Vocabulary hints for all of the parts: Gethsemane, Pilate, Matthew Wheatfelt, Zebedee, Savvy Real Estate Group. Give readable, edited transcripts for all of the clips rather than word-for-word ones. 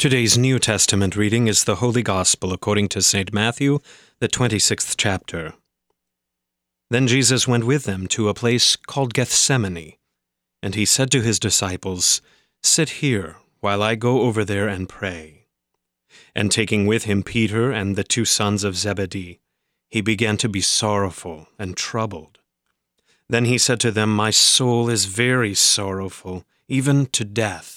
Today's New Testament reading is the Holy Gospel according to St. Matthew, the 26th chapter. Then Jesus went with them to a place called Gethsemane, and he said to his disciples, "Sit here while I go over there and pray." And taking with him Peter and the two sons of Zebedee, he began to be sorrowful and troubled. Then he said to them, "My soul is very sorrowful, even to death.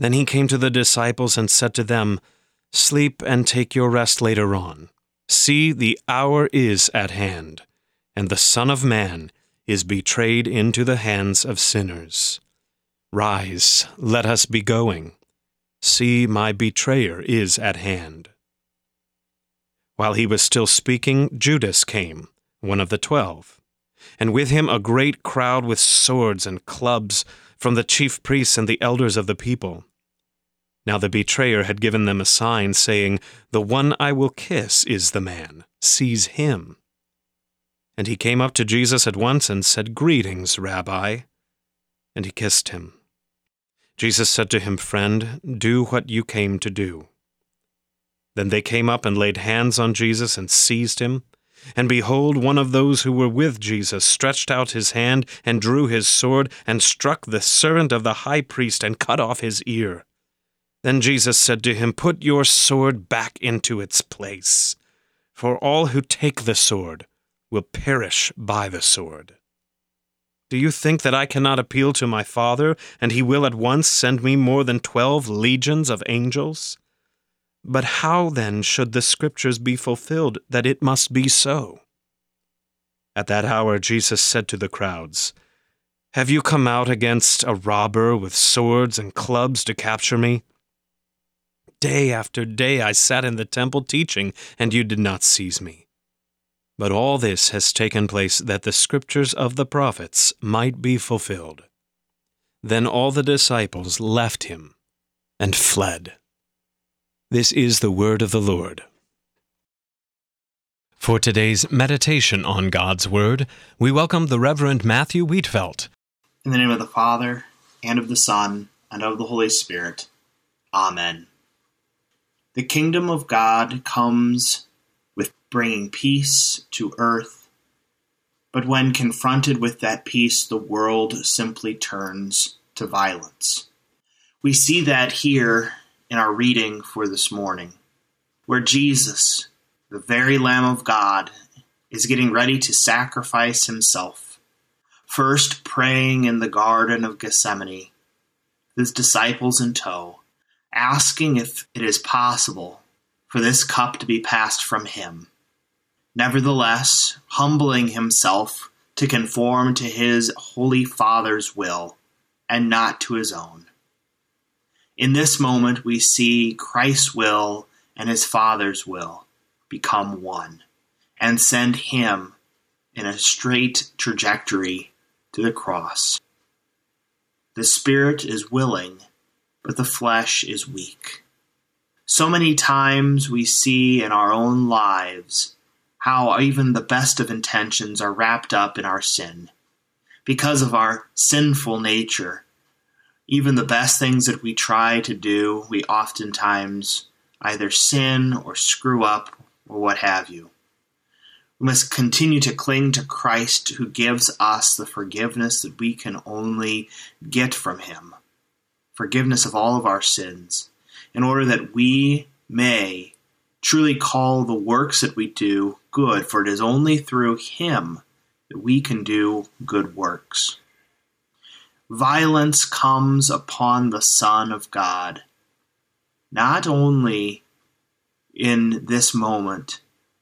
Then he came to the disciples and said to them, "Sleep and take your rest later on. See, the hour is at hand, and the Son of Man is betrayed into the hands of sinners. Rise, let us be going. See, my betrayer is at hand." While he was still speaking, Judas came, one of the 12, and with him a great crowd with swords and clubs from the chief priests and the elders of the people. Now the betrayer had given them a sign, saying, "The one I will kiss is the man. Seize him." And he came up to Jesus at once and said, "Greetings, Rabbi." And he kissed him. Jesus said to him, "Friend, do what you came to do." Then they came up and laid hands on Jesus and seized him. And behold, one of those who were with Jesus stretched out his hand and drew his sword and struck the servant of the high priest and cut off his ear. Then Jesus said to him, "Put your sword back into its place, for all who take the sword will perish by the sword. Do you think that I cannot appeal to my Father, and he will at once send me more than 12 legions of angels? But how then should the Scriptures be fulfilled that it must be so?" At that hour Jesus said to the crowds, "Have you come out against a robber with swords and clubs to capture me? Day after day I sat in the temple teaching, and you did not seize me. But all this has taken place that the Scriptures of the prophets might be fulfilled." Then all the disciples left him and fled. This is the word of the Lord. For today's meditation on God's Word, we welcome the Reverend Matthew Wheatfelt. In the name of the Father, and of the Son, and of the Holy Spirit. Amen. The kingdom of God comes with bringing peace to earth, but when confronted with that peace, the world simply turns to violence. We see that here in our reading for this morning, where Jesus, the very Lamb of God, is getting ready to sacrifice himself. First praying in the Garden of Gethsemane, his disciples in tow, asking if it is possible for this cup to be passed from him. Nevertheless, humbling himself to conform to his Holy Father's will and not to his own. In this moment, we see Christ's will and his Father's will become one and send him in a straight trajectory to the cross. The spirit is willing, but the flesh is weak. So many times we see in our own lives how even the best of intentions are wrapped up in our sin. Because of our sinful nature, even the best things that we try to do, we oftentimes either sin or screw up or what have you. We must continue to cling to Christ, who gives us the forgiveness that we can only get from him. Forgiveness of all of our sins, in order that we may truly call the works that we do good, for it is only through him that we can do good works. Violence comes upon the Son of God, not only in this moment,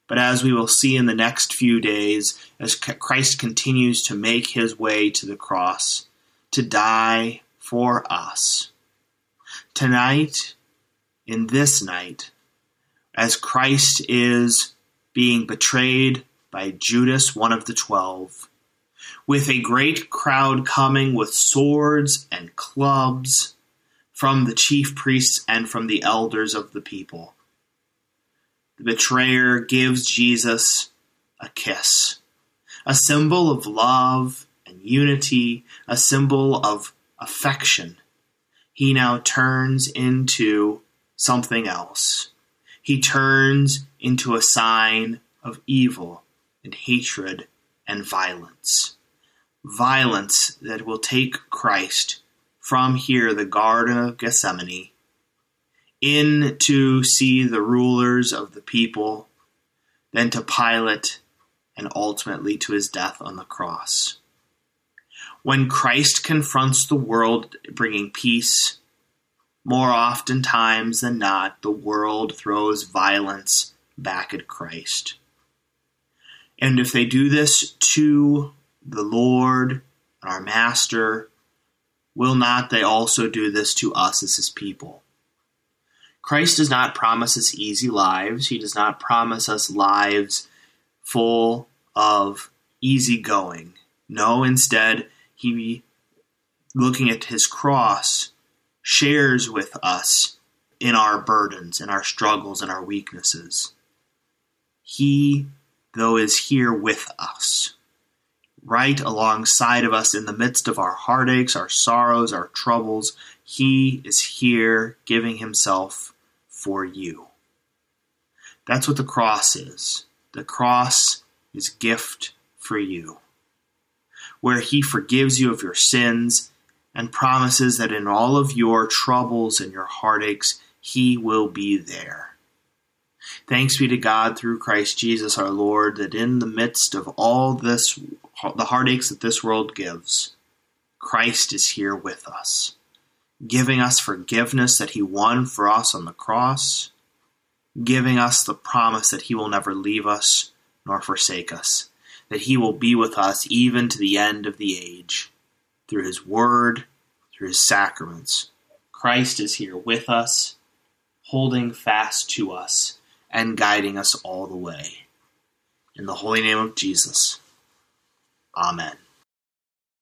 but as we will see in the next few days, as Christ continues to make his way to the cross, to die for us. Tonight, in this night, as Christ is being betrayed by Judas, one of the 12, with a great crowd coming with swords and clubs from the chief priests and from the elders of the people. The betrayer gives Jesus a kiss, a symbol of love and unity, a symbol of affection. He now turns into something else. He turns into a sign of evil and hatred and violence. Violence that will take Christ from here, the Garden of Gethsemane, in to see the rulers of the people, then to Pilate, and ultimately to his death on the cross. When Christ confronts the world bringing peace, more oftentimes than not, the world throws violence back at Christ. And if they do this to the Lord, our Master, will not they also do this to us as his people? Christ does not promise us easy lives. He does not promise us lives full of easygoing. No, instead, he, looking at his cross, shares with us in our burdens, in our struggles, in our weaknesses. He, though, is here with us, right alongside of us in the midst of our heartaches, our sorrows, our troubles. He is here giving himself for you. That's what the cross is. The cross is gift for you, where he forgives you of your sins and promises that in all of your troubles and your heartaches, he will be there. Thanks be to God through Christ Jesus our Lord, that in the midst of all this, the heartaches that this world gives, Christ is here with us, giving us forgiveness that he won for us on the cross, giving us the promise that he will never leave us nor forsake us, that he will be with us even to the end of the age. Through his word, through his sacraments, Christ is here with us, holding fast to us, and guiding us all the way. In the holy name of Jesus, Amen.